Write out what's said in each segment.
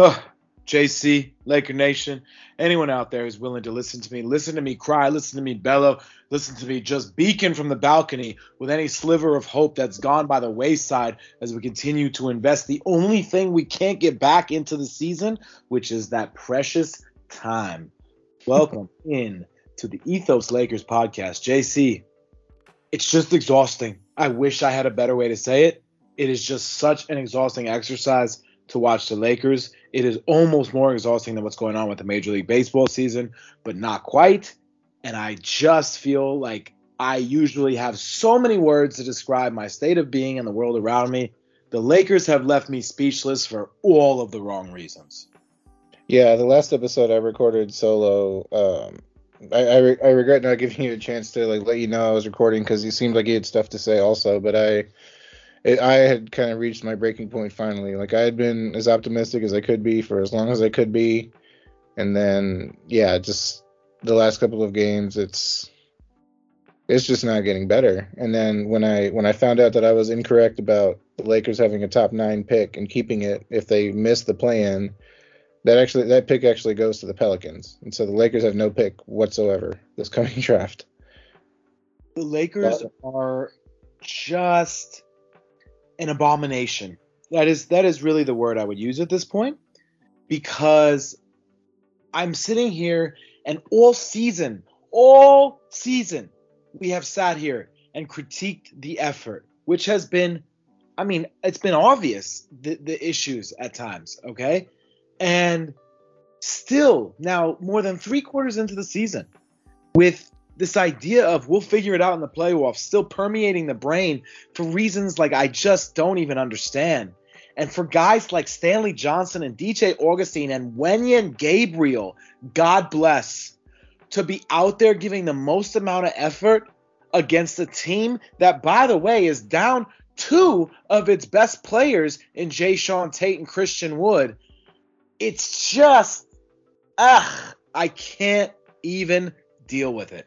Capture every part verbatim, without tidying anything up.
Oh, J C, Laker Nation, anyone out there who's willing to listen to me, listen to me cry, listen to me bellow, listen to me just beacon from the balcony with any sliver of hope that's gone by the wayside as we continue to invest the only thing we can't get back into the season, which is that precious time. Welcome in to the Ethos Lakers podcast. J C, it's just exhausting. I wish I had a better way to say it. It is just such an exhausting exercise to watch the Lakers. It is almost more exhausting than what's going on with the Major League Baseball season, but not quite. And I just feel like I usually have so many words to describe my state of being and the world around me. The Lakers have left me speechless for all of the wrong reasons. Yeah, the last episode I recorded solo, um, I, I, re- I regret not giving you a chance to like let you know I was recording because you seemed like you had stuff to say also, but I... It, I had kind of reached my breaking point finally. Like, I had been as optimistic as I could be for as long as I could be. And then, yeah, just the last couple of games, it's it's just not getting better. And then when I when I found out that I was incorrect about the Lakers having a top nine pick and keeping it if they miss the play-in, that, actually, that pick actually goes to the Pelicans. And so the Lakers have no pick whatsoever this coming draft. The Lakers but, are just... an abomination. That is that is really the word I would use at this point, because I'm sitting here and all season, all season, we have sat here and critiqued the effort, which has been, I mean, it's been obvious, the, the issues at times, okay? And still now more than three quarters into the season, with this idea of we'll figure it out in the playoffs still permeating the brain for reasons like I just don't even understand. And for guys like Stanley Johnson and D J Augustine and Wenyen Gabriel, God bless, to be out there giving the most amount of effort against a team that, by the way, is down two of its best players in Jay Sean Tate and Christian Wood. It's just, ugh, I can't even deal with it.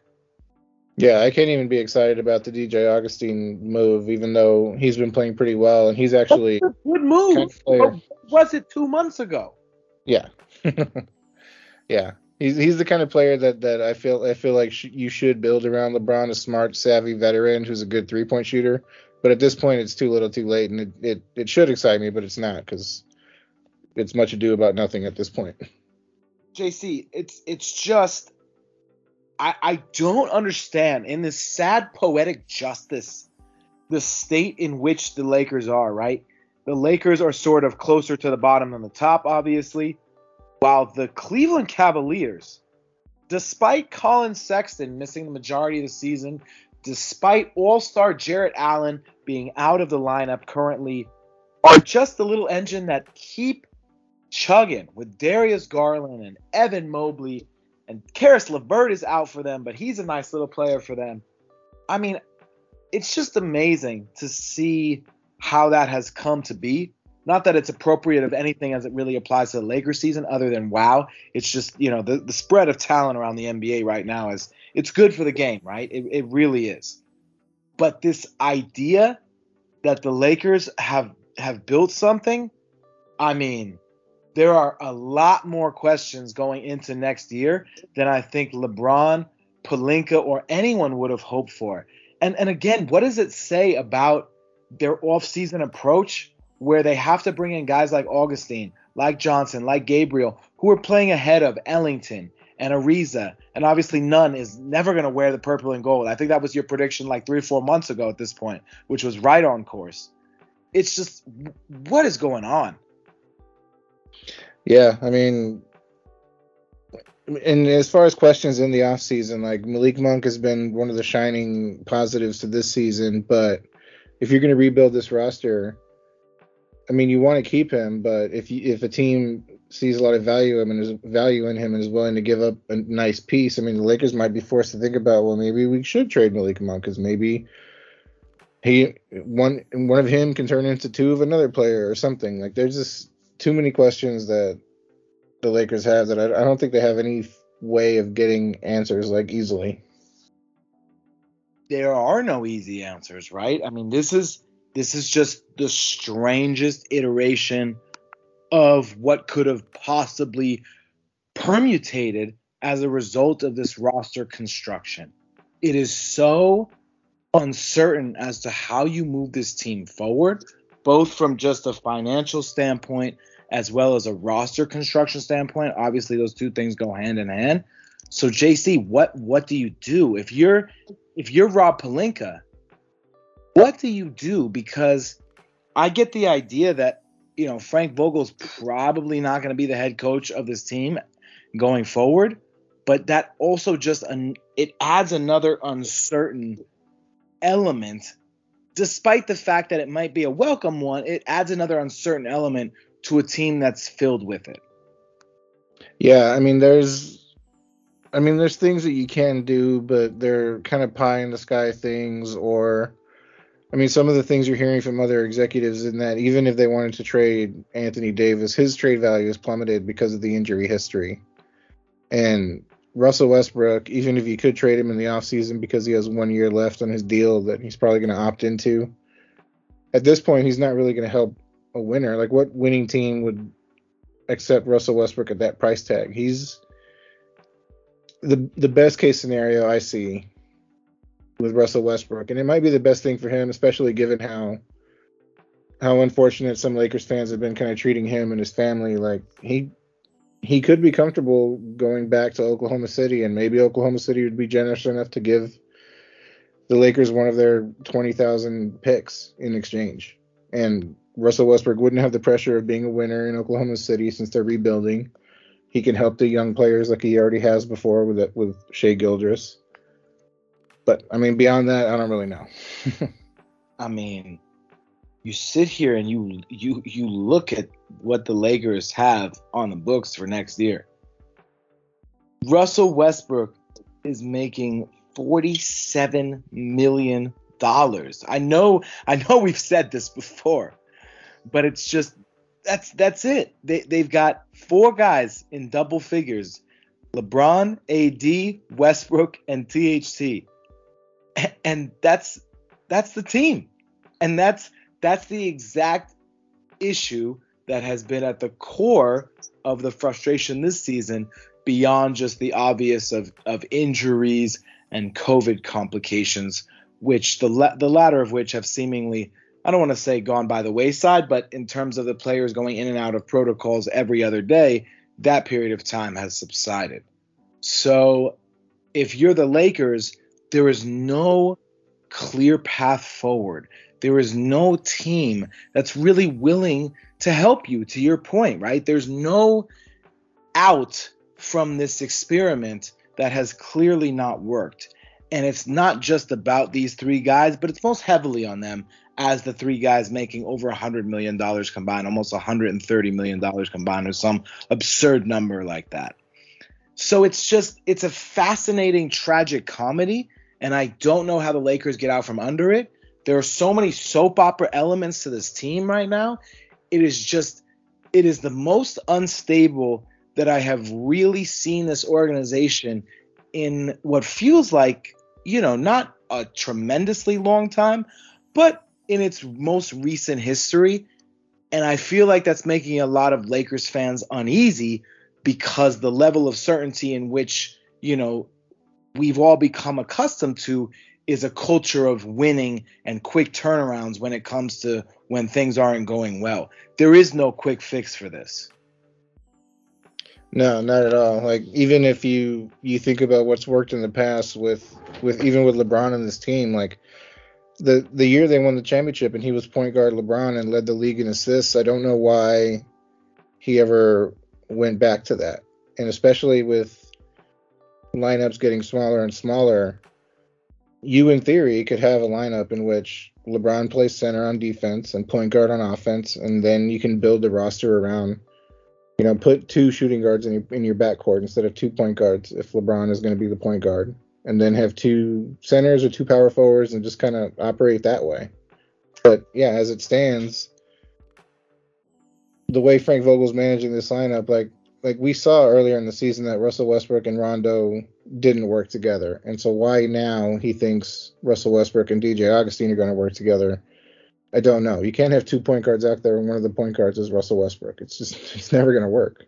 Yeah, I can't even be excited about the D J Augustine move, even though he's been playing pretty well, and he's actually a good move. Kind of player. But was it two months ago? Yeah, yeah. He's he's the kind of player that, that I feel I feel like sh- you should build around LeBron, a smart, savvy veteran who's a good three point shooter. But at this point, it's too little, too late, and it it, it should excite me, but it's not, because it's much ado about nothing at this point. J C, it's it's just. I, I don't understand, in this sad poetic justice, the state in which the Lakers are, right? The Lakers are sort of closer to the bottom than the top, obviously, while the Cleveland Cavaliers, despite Colin Sexton missing the majority of the season, despite all-star Jarrett Allen being out of the lineup currently, are just the little engine that keep chugging with Darius Garland and Evan Mobley. And Karis LeVert is out for them, but he's a nice little player for them. I mean, it's just amazing to see how that has come to be. Not that it's appropriate of anything as it really applies to the Lakers season other than wow. It's just, you know, the, the spread of talent around the N B A right now is, it's good for the game, right? It, it really is. But this idea that the Lakers have have built something, I mean, there are a lot more questions going into next year than I think LeBron, Pelinka, or anyone would have hoped for. And and again, what does it say about their offseason approach where they have to bring in guys like Augustine, like Johnson, like Gabriel, who are playing ahead of Ellington and Ariza, and obviously Nunn is never going to wear the purple and gold. I think that was your prediction like three or four months ago at this point, which was right on course. It's just, what is going on? Yeah, I mean, and as far as questions in the offseason, like Malik Monk has been one of the shining positives to this season, but if you're going to rebuild this roster, I mean, you want to keep him, but if you, if a team sees a lot of value in him and is value in him and is willing to give up a nice piece, I mean, the Lakers might be forced to think about, well, maybe we should trade Malik Monk because maybe he one one of him can turn into two of another player or something. Like, there's just too many questions that the Lakers have that I, I don't think they have any way of getting answers like easily. There are no easy answers, right? I mean, this is this is just the strangest iteration of what could have possibly permutated as a result of this roster construction. It is so uncertain as to how you move this team forward, both from just a financial standpoint as well as a roster construction standpoint. Obviously, those two things go hand in hand. So, J C, what what do you do if you're if you're Rob Pelinka? What do you do? Because I get the idea that, you know, Frank Vogel's probably not going to be the head coach of this team going forward, but that also just an, it adds another uncertain element. Despite the fact that it might be a welcome one, it adds another uncertain element to a team that's filled with it. Yeah, I mean, there's I mean, there's things that you can do, but they're kind of pie in the sky things, or I mean, some of the things you're hearing from other executives in that even if they wanted to trade Anthony Davis, his trade value is plummeted because of the injury history. And Russell Westbrook, even if you could trade him in the offseason because he has one year left on his deal that he's probably going to opt into, at this point, he's not really going to help a winner. Like, what winning team would accept Russell Westbrook at that price tag? He's the the best case scenario I see with Russell Westbrook, and it might be the best thing for him, especially given how how unfortunate some Lakers fans have been kind of treating him and his family. Like, he he could be comfortable going back to Oklahoma City, and maybe Oklahoma City would be generous enough to give the Lakers one of their twenty thousand picks in exchange. And Russell Westbrook wouldn't have the pressure of being a winner in Oklahoma City since they're rebuilding. He can help the young players like he already has before with with Shai Gilgeous. But, I mean, beyond that, I don't really know. I mean, you sit here and you you you look at what the Lakers have on the books for next year. Russell Westbrook is making forty-seven million dollars. I know I know we've said this before, but it's just that's that's it. They they've got four guys in double figures: LeBron, A D, Westbrook, and T H T. And that's that's the team. And that's that's the exact issue that has been at the core of the frustration this season, beyond just the obvious of, of injuries and COVID complications, which the la- the latter of which have seemingly, I don't want to say gone by the wayside, but in terms of the players going in and out of protocols every other day, that period of time has subsided. So if you're the Lakers, there is no clear path forward. There is no team that's really willing to help you, to your point, right? There's no out from this experiment that has clearly not worked. And it's not just about these three guys, but it's most heavily on them, as the three guys making over one hundred million dollars combined, almost one hundred thirty million dollars combined, or some absurd number like that. So it's just, it's a fascinating, tragic comedy. And I don't know how the Lakers get out from under it. There are so many soap opera elements to this team right now. It is just, it is the most unstable that I have really seen this organization in what feels like, you know, not a tremendously long time, but in its most recent history. And I feel like that's making a lot of Lakers fans uneasy because the level of certainty in which, you know, we've all become accustomed to is a culture of winning and quick turnarounds when it comes to when things aren't going well. There is no quick fix for this. No, not at all. Like, even if you, you think about what's worked in the past with, with even with LeBron and this team, like the, the year they won the championship and he was point guard LeBron and led the league in assists, I don't know why he ever went back to that. And especially with lineups getting smaller and smaller, you in theory could have a lineup in which LeBron plays center on defense and point guard on offense, and then you can build the roster around, you know, put two shooting guards in your, in your backcourt instead of two point guards if LeBron is going to be the point guard, and then have two centers or two power forwards and just kind of operate that way. But, yeah, as it stands, the way Frank Vogel's managing this lineup, like like we saw earlier in the season that Russell Westbrook and Rondo didn't work together. And so why now he thinks Russell Westbrook and D J Augustine are going to work together, I don't know. You can't have two point guards out there and one of the point guards is Russell Westbrook. It's just, it's never going to work.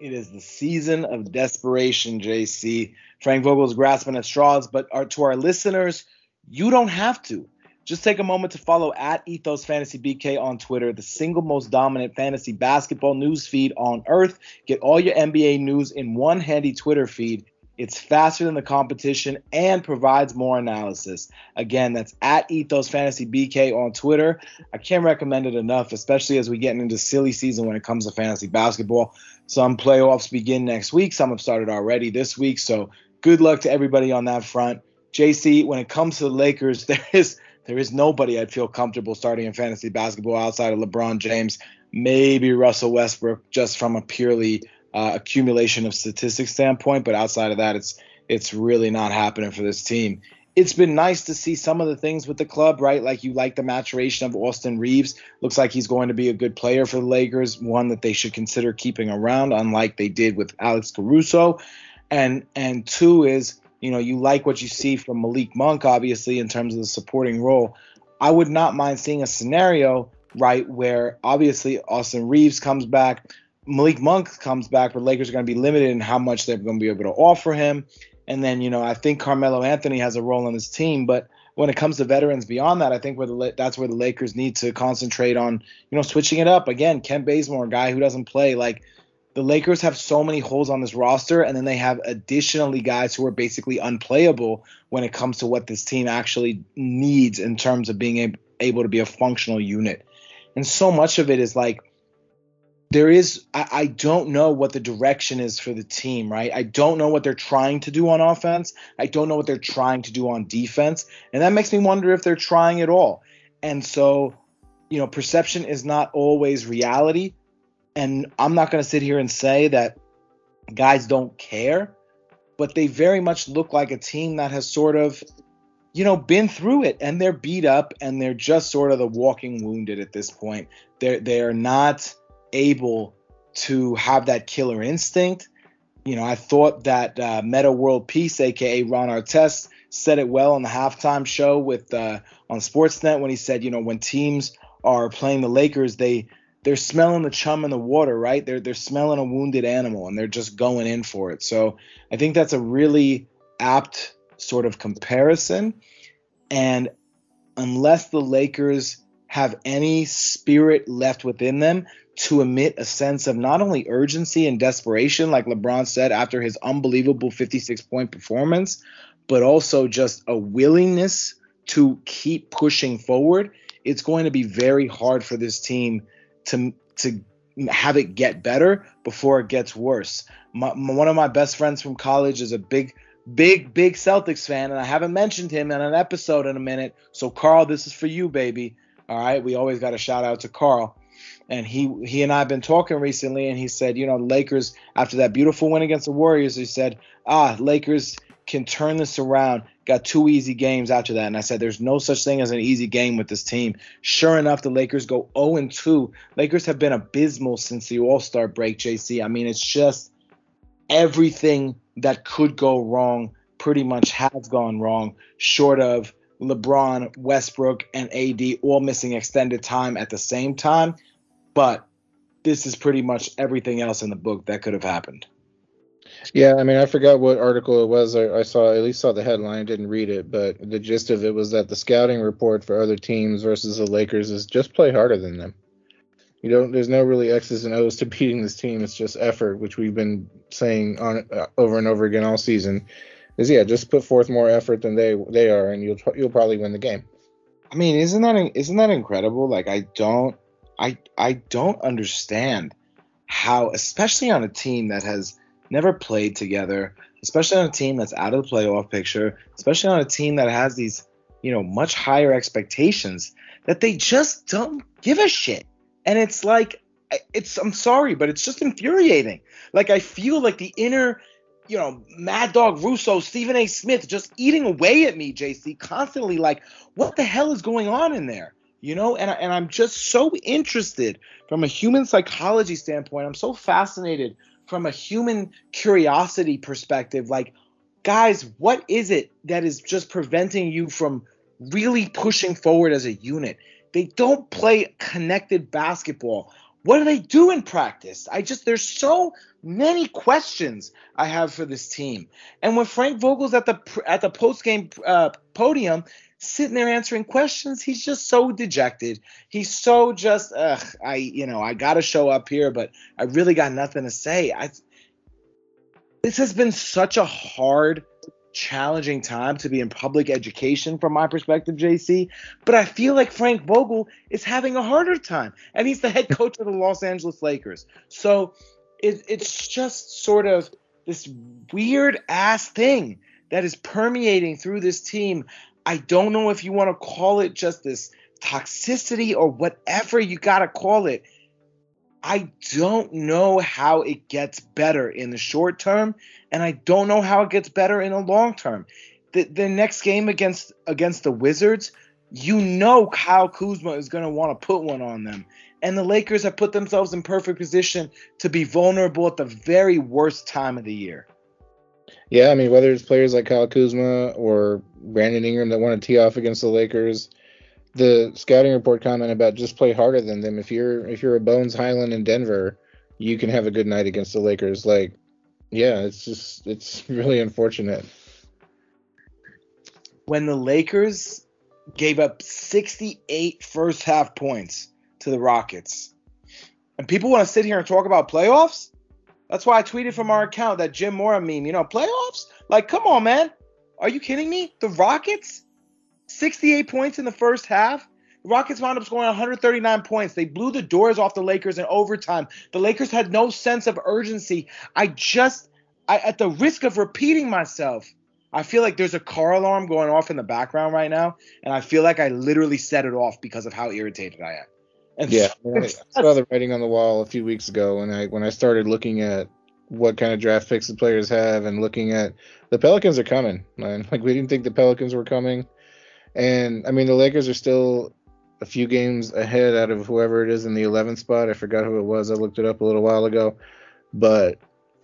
It is the season of desperation, J C. Frank Vogel's grasping at straws, but our, to our listeners, you don't have to. Just take a moment to follow at Ethos Fantasy B K on Twitter, the single most dominant fantasy basketball news feed on earth. Get all your N B A news in one handy Twitter feed. It's faster than the competition and provides more analysis. Again, that's at Ethos Fantasy B K on Twitter. I can't recommend it enough, especially as we get into silly season when it comes to fantasy basketball. Some playoffs begin next week. Some have started already this week. So good luck to everybody on that front. J C, when it comes to the Lakers, there is there is nobody I'd feel comfortable starting in fantasy basketball outside of LeBron James, maybe Russell Westbrook, just from a purely Uh, accumulation of statistics standpoint, but outside of that, it's it's really not happening for this team. It's been nice to see some of the things with the club, right? Like you like the maturation of Austin Reeves. Looks like he's going to be a good player for the Lakers, one that they should consider keeping around, unlike they did with Alex Caruso. And and two is, you know, you like what you see from Malik Monk, obviously, in terms of the supporting role. I would not mind seeing a scenario, right, where obviously Austin Reeves comes back, Malik Monk comes back, but Lakers are going to be limited in how much they're going to be able to offer him. And then, you know, I think Carmelo Anthony has a role on his team. But when it comes to veterans beyond that, I think where the, that's where the Lakers need to concentrate on, you know, switching it up. Again, Kent Bazemore, a guy who doesn't play. Like, the Lakers have so many holes on this roster, and then they have additionally guys who are basically unplayable when it comes to what this team actually needs in terms of being ab- able to be a functional unit. And so much of it is like, There is, I, I don't know what the direction is for the team, right? I don't know what they're trying to do on offense. I don't know what they're trying to do on defense. And that makes me wonder if they're trying at all. And so, you know, perception is not always reality. And I'm not going to sit here and say that guys don't care, but they very much look like a team that has sort of, you know, been through it, and they're beat up, and they're just sort of the walking wounded at this point. They're, they're not able to have that killer instinct. You know, I thought that uh, Meta World Peace, aka Ron Artest, said it well on the halftime show with uh, on Sportsnet when he said, you know, when teams are playing the Lakers, they they're smelling the chum in the water, right? They're they're smelling a wounded animal, and they're just going in for it. So I think that's a really apt sort of comparison. And unless the Lakers have any spirit left within them to emit a sense of not only urgency and desperation, like LeBron said after his unbelievable fifty-six point performance, but also just a willingness to keep pushing forward, it's going to be very hard for this team to to have it get better before it gets worse. My, my, one of my best friends from college is a big, big, big Celtics fan, and I haven't mentioned him in an episode in a minute. So, Carl, this is for you, baby. All right, we always got a shout out to Carl. And he he and I have been talking recently, and he said, you know, Lakers, after that beautiful win against the Warriors, he said, ah, Lakers can turn this around. Got two easy games after that. And I said, there's no such thing as an easy game with this team. Sure enough, the Lakers go oh and two. Lakers have been abysmal since the All-Star break, J C. I mean, it's just everything that could go wrong pretty much has gone wrong, short of LeBron, Westbrook, and A D all missing extended time at the same time. But this is pretty much everything else in the book that could have happened. Yeah, I mean, I forgot what article it was. I, I saw, I at least saw the headline, didn't read it, but the gist of it was that the scouting report for other teams versus the Lakers is just play harder than them. You don't. There's no really X's and O's to beating this team. It's just effort, which we've been saying on uh, over and over again all season. Is yeah, just put forth more effort than they they are, and you'll you'll probably win the game. I mean, isn't that isn't that incredible? Like, I don't, I I don't understand how, especially on a team that has never played together, especially on a team that's out of the playoff picture, especially on a team that has these, you know, much higher expectations, that they just don't give a shit. And it's like, it's, I'm sorry, but it's just infuriating. Like, I feel like the inner, you know, Mad Dog Russo, Stephen A. Smith just eating away at me, J C, constantly, like, what the hell is going on in there? You know, and, and I'm just so interested from a human psychology standpoint. I'm so fascinated from a human curiosity perspective. Like, guys, what is it that is just preventing you from really pushing forward as a unit? They don't play connected basketball. What do they do in practice? I just, there's so many questions I have for this team. And when Frank Vogel's at the at the post-game uh, podium, sitting there answering questions, he's just so dejected. He's so just, ugh, I, you know, I got to show up here, but I really got nothing to say. I, this has been such a hard, challenging time to be in public education from my perspective, J C, but I feel like Frank Vogel is having a harder time, and he's the head coach of the Los Angeles Lakers. So it, it's just sort of this weird ass thing that is permeating through this team. I don't know if you want to call it just this toxicity or whatever you got to call it. I don't know how it gets better in the short term, and I don't know how it gets better in the long term. The, the next game against against the Wizards, you know Kyle Kuzma is going to want to put one on them. And the Lakers have put themselves in perfect position to be vulnerable at the very worst time of the year. Yeah, I mean, whether it's players like Kyle Kuzma or Brandon Ingram that want to tee off against the Lakers, the scouting report comment about just play harder than them. If you're if you're a Bones Highland in Denver, you can have a good night against the Lakers. Like, yeah, it's just it's really unfortunate. When the Lakers gave up sixty-eight first half points to the Rockets, and people want to sit here and talk about playoffs, that's why I tweeted from our account that Jim Mora meme. You know, playoffs? Like, come on, man. Are you kidding me? The Rockets? sixty-eight points in the first half. The Rockets wound up scoring one hundred thirty-nine points. They blew the doors off the Lakers in overtime. The Lakers had no sense of urgency. I just, I, at the risk of repeating myself, I feel like there's a car alarm going off in the background right now, and I feel like I literally set it off because of how irritated I am. And yeah, I saw the writing on the wall a few weeks ago, and I when I started looking at what kind of draft picks the players have and looking at the Pelicans are coming, man. Like, we didn't think the Pelicans were coming. And, I mean, the Lakers are still a few games ahead out of whoever it is in the eleventh spot. I forgot who it was. I looked it up a little while ago. But,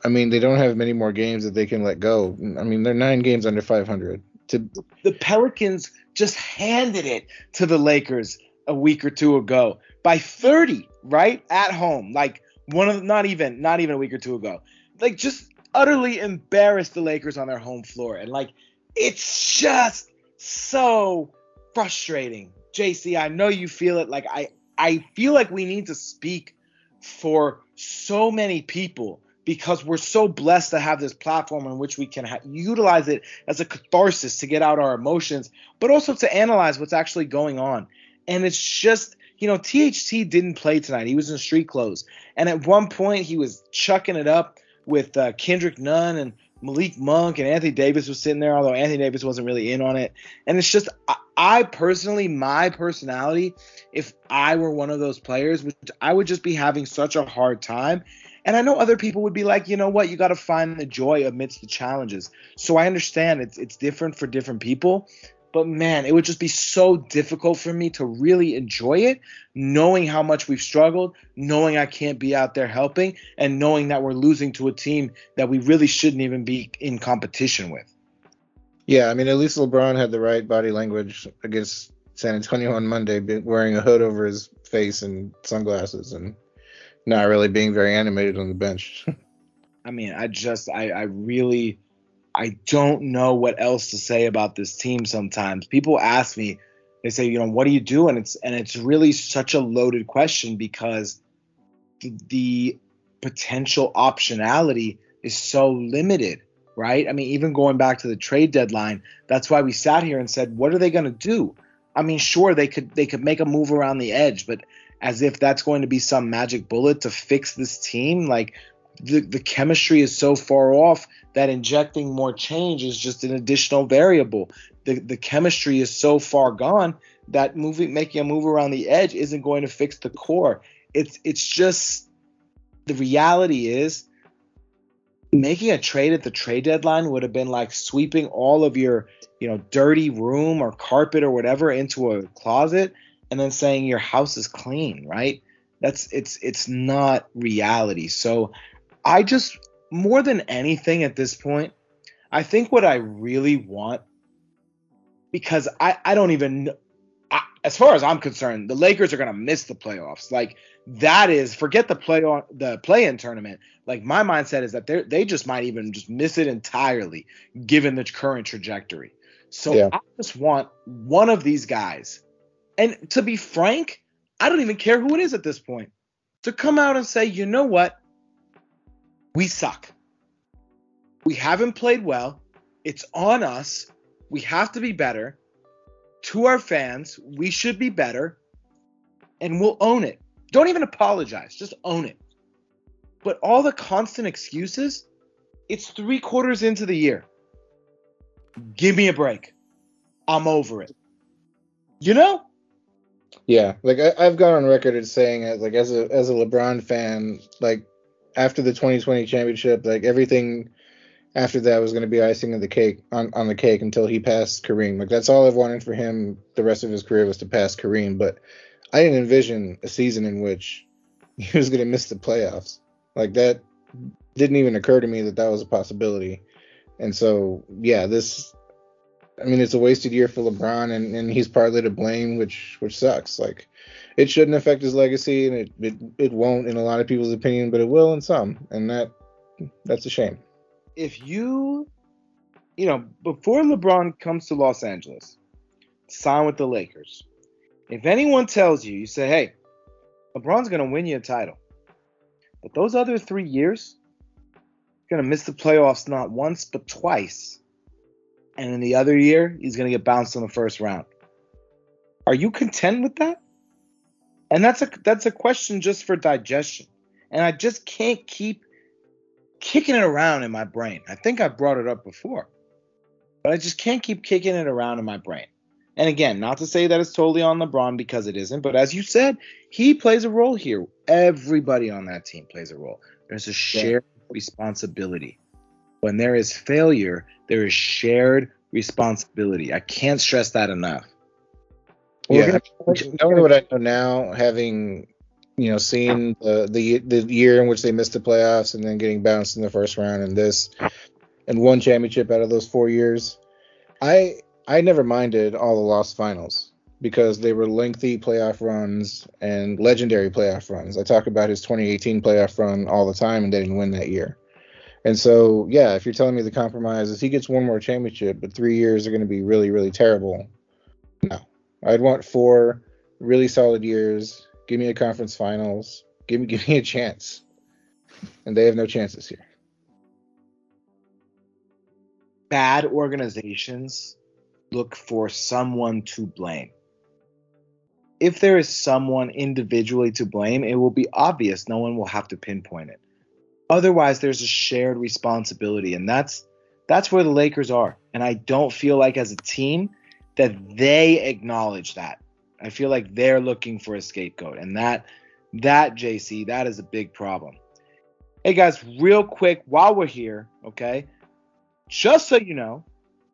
I mean, they don't have many more games that they can let go. I mean, they're nine games under five hundred. To- the Pelicans just handed it to the Lakers a week or two ago by thirty, right? At home. Like, one of not even not even a week or two ago. Like, just utterly embarrassed the Lakers on their home floor. And, like, it's just so frustrating. J C, I know you feel it. Like, I, I feel like we need to speak for so many people because we're so blessed to have this platform in which we can ha- utilize it as a catharsis to get out our emotions, but also to analyze what's actually going on. And it's just, you know, T H T didn't play tonight. He was in street clothes. And at one point he was chucking it up with uh, Kendrick Nunn and Malik Monk, and Anthony Davis was sitting there, although Anthony Davis wasn't really in on it. And it's just, I, I personally, my personality, if I were one of those players, which I would just be having such a hard time. And I know other people would be like, you know what, you got to find the joy amidst the challenges. So I understand it's it's different for different people. But, man, it would just be so difficult for me to really enjoy it, knowing how much we've struggled, knowing I can't be out there helping, and knowing that we're losing to a team that we really shouldn't even be in competition with. Yeah, I mean, at least LeBron had the right body language against San Antonio on Monday, wearing a hood over his face and sunglasses and not really being very animated on the bench. I mean, I just, I, I really, I don't know what else to say about this team sometimes. People ask me, they say, you know, what do you do? And it's, and it's really such a loaded question because the, the potential optionality is so limited, right? I mean, even going back to the trade deadline, that's why we sat here and said, what are they going to do? I mean, sure, they could they could make a move around the edge, but as if that's going to be some magic bullet to fix this team, like the, the chemistry is so far off that injecting more change is just an additional variable. The the chemistry is so far gone that moving making a move around the edge isn't going to fix the core. It's it's just the reality is making a trade at the trade deadline would have been like sweeping all of your, you know, dirty room or carpet or whatever into a closet and then saying your house is clean, right? That's it's it's not reality. So I just, more than anything at this point, I think what I really want, because I, I don't even, I, as far as I'm concerned, the Lakers are going to miss the playoffs. Like that is, forget the play on the play-in tournament. Like my mindset is that they they just might even just miss it entirely given the current trajectory. So yeah. I just want one of these guys, and to be frank, I don't even care who it is at this point, to come out and say, you know what? We suck. We haven't played well. It's on us. We have to be better. To our fans, we should be better, and we'll own it. Don't even apologize. Just own it. But all the constant excuses, it's three quarters into the year. Give me a break. I'm over it. You know? Yeah, like I, I've gone on record as saying, as like as a as a LeBron fan, like after the twenty twenty championship, like everything after that was going to be icing on the cake on, on the cake until he passed Kareem. Like that's all I've wanted for him the rest of his career was to pass Kareem. But I didn't envision a season in which he was going to miss the playoffs. Like that didn't even occur to me that that was a possibility. And so yeah, this. I mean, it's a wasted year for LeBron, and, and he's partly to blame, which which sucks. Like, it shouldn't affect his legacy, and it, it it won't in a lot of people's opinion, but it will in some, and that that's a shame. If you, you know, before LeBron comes to Los Angeles, sign with the Lakers, if anyone tells you, you say, hey, LeBron's going to win you a title, but those other three years, he's going to miss the playoffs not once but twice. And in the other year, he's going to get bounced in the first round. Are you content with that? And that's a that's a question just for digestion. And I just can't keep kicking it around in my brain. I think I brought it up before. But I just can't keep kicking it around in my brain. And again, not to say that it's totally on LeBron because it isn't. But as you said, he plays a role here. Everybody on that team plays a role. There's a shared responsibility. When there is failure, there is shared responsibility. I can't stress that enough. Yeah, gonna- knowing what I know now, having you know seen the, the the year in which they missed the playoffs and then getting bounced in the first round, and this, and one championship out of those four years, I I never minded all the lost finals because they were lengthy playoff runs and legendary playoff runs. I talk about his twenty eighteen playoff run all the time, and they didn't win that year. And so, yeah, if you're telling me the compromise is he gets one more championship, but three years are going to be really, really terrible. No, I'd want four really solid years. Give me a conference finals. Give me, give me a chance. And they have no chances here. Bad organizations look for someone to blame. If there is someone individually to blame, it will be obvious. No one will have to pinpoint it. Otherwise, there's a shared responsibility, and that's that's where the Lakers are. And I don't feel like as a team that they acknowledge that. I feel like they're looking for a scapegoat, and that, that J C, that is a big problem. Hey, guys, real quick, while we're here, okay, just so you know,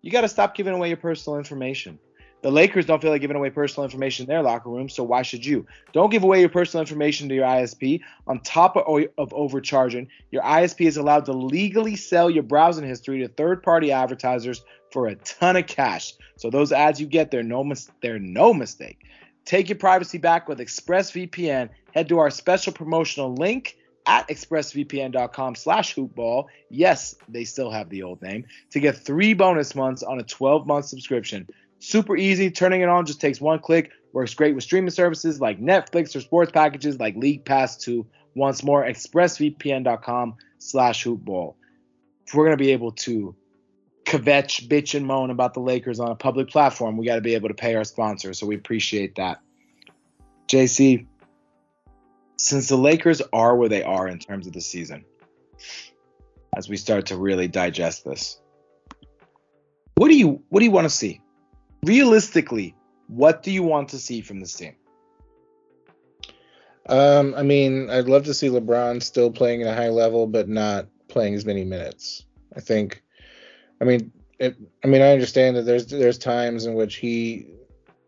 you got to stop giving away your personal information. The Lakers don't feel like giving away personal information in their locker room, so why should you? Don't give away your personal information to your I S P. On top of, of overcharging, your I S P is allowed to legally sell your browsing history to third-party advertisers for a ton of cash. So those ads you get, they're no, mis- they're no mistake. Take your privacy back with ExpressVPN. Head to our special promotional link at express v p n dot com slash hoopball. Yes, they still have the old name. To get three bonus months on a twelve-month subscription. Super easy. Turning it on just takes one click. Works great with streaming services like Netflix or sports packages like League Pass two. Once more, express v p n dot com slash hoopball. We're going to be able to kvetch, bitch, and moan about the Lakers on a public platform. We got to be able to pay our sponsors, so we appreciate that. J C, since the Lakers are where they are in terms of the season, as we start to really digest this, what do you what do you want to see? Realistically, what do you want to see from this team? Um, I mean, I'd love to see LeBron still playing at a high level, but not playing as many minutes. I think, I mean, it, I mean, I understand that there's there's times in which he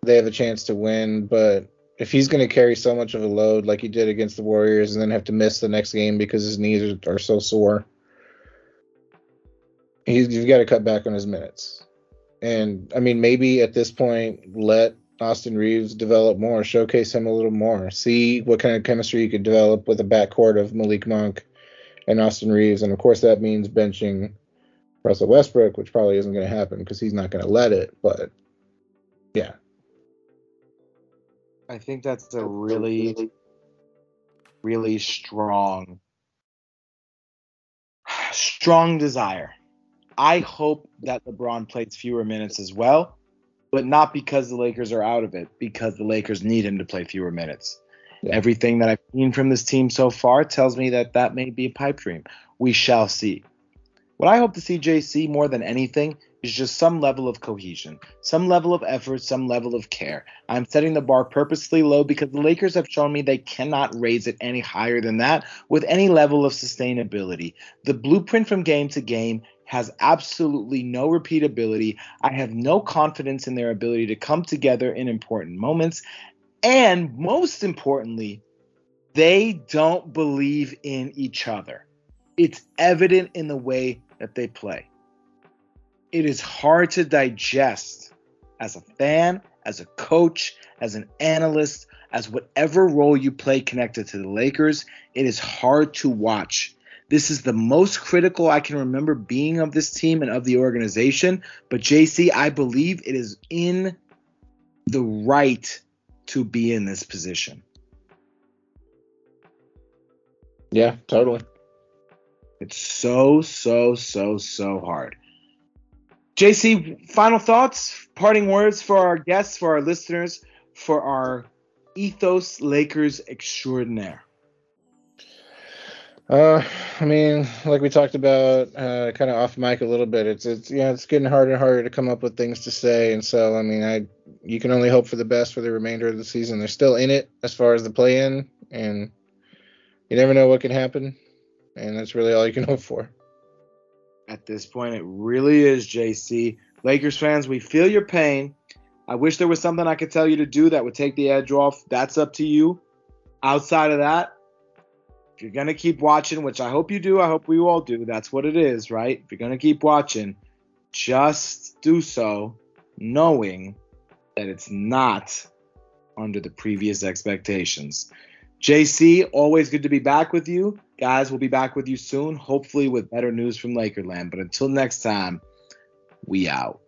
they have a chance to win, but if he's going to carry so much of a load like he did against the Warriors and then have to miss the next game because his knees are, are so sore, he's, you've got to cut back on his minutes. And, I mean, maybe at this point, let Austin Reeves develop more, showcase him a little more, see what kind of chemistry you could develop with a backcourt of Malik Monk and Austin Reeves. And, of course, that means benching Russell Westbrook, which probably isn't going to happen because he's not going to let it. But, yeah. I think that's a really, really strong, strong desire. I hope that LeBron plays fewer minutes as well, but not because the Lakers are out of it, because the Lakers need him to play fewer minutes. Yeah. Everything that I've seen from this team so far tells me that that may be a pipe dream. We shall see. What I hope to see, J C, more than anything is just some level of cohesion, some level of effort, some level of care. I'm setting the bar purposely low because the Lakers have shown me they cannot raise it any higher than that with any level of sustainability. The blueprint from game to game has absolutely no repeatability. I have no confidence in their ability to come together in important moments. And most importantly, they don't believe in each other. It's evident in the way that they play. It is hard to digest as a fan, as a coach, as an analyst, as whatever role you play connected to the Lakers. It is hard to watch. This is the most critical I can remember being of this team and of the organization. But, J C, I believe it is in the right to be in this position. Yeah, totally. It's so, so, so, so hard. J C, final thoughts, parting words for our guests, for our listeners, for our Ethos Lakers extraordinaire. Uh, I mean, like we talked about, uh, kind of off mic a little bit. It's it's yeah, it's getting harder and harder to come up with things to say, and so I mean, I you can only hope for the best for the remainder of the season. They're still in it as far as the play-in, and you never know what can happen, and that's really all you can hope for. At this point, it really is, J C. Lakers fans, we feel your pain. I wish there was something I could tell you to do that would take the edge off. That's up to you. Outside of that, if you're going to keep watching, which I hope you do, I hope we all do, that's what it is, right? If you're going to keep watching, just do so knowing that it's not under the previous expectations. J C, always good to be back with you. Guys, we'll be back with you soon, hopefully with better news from Lakerland. But until next time, we out.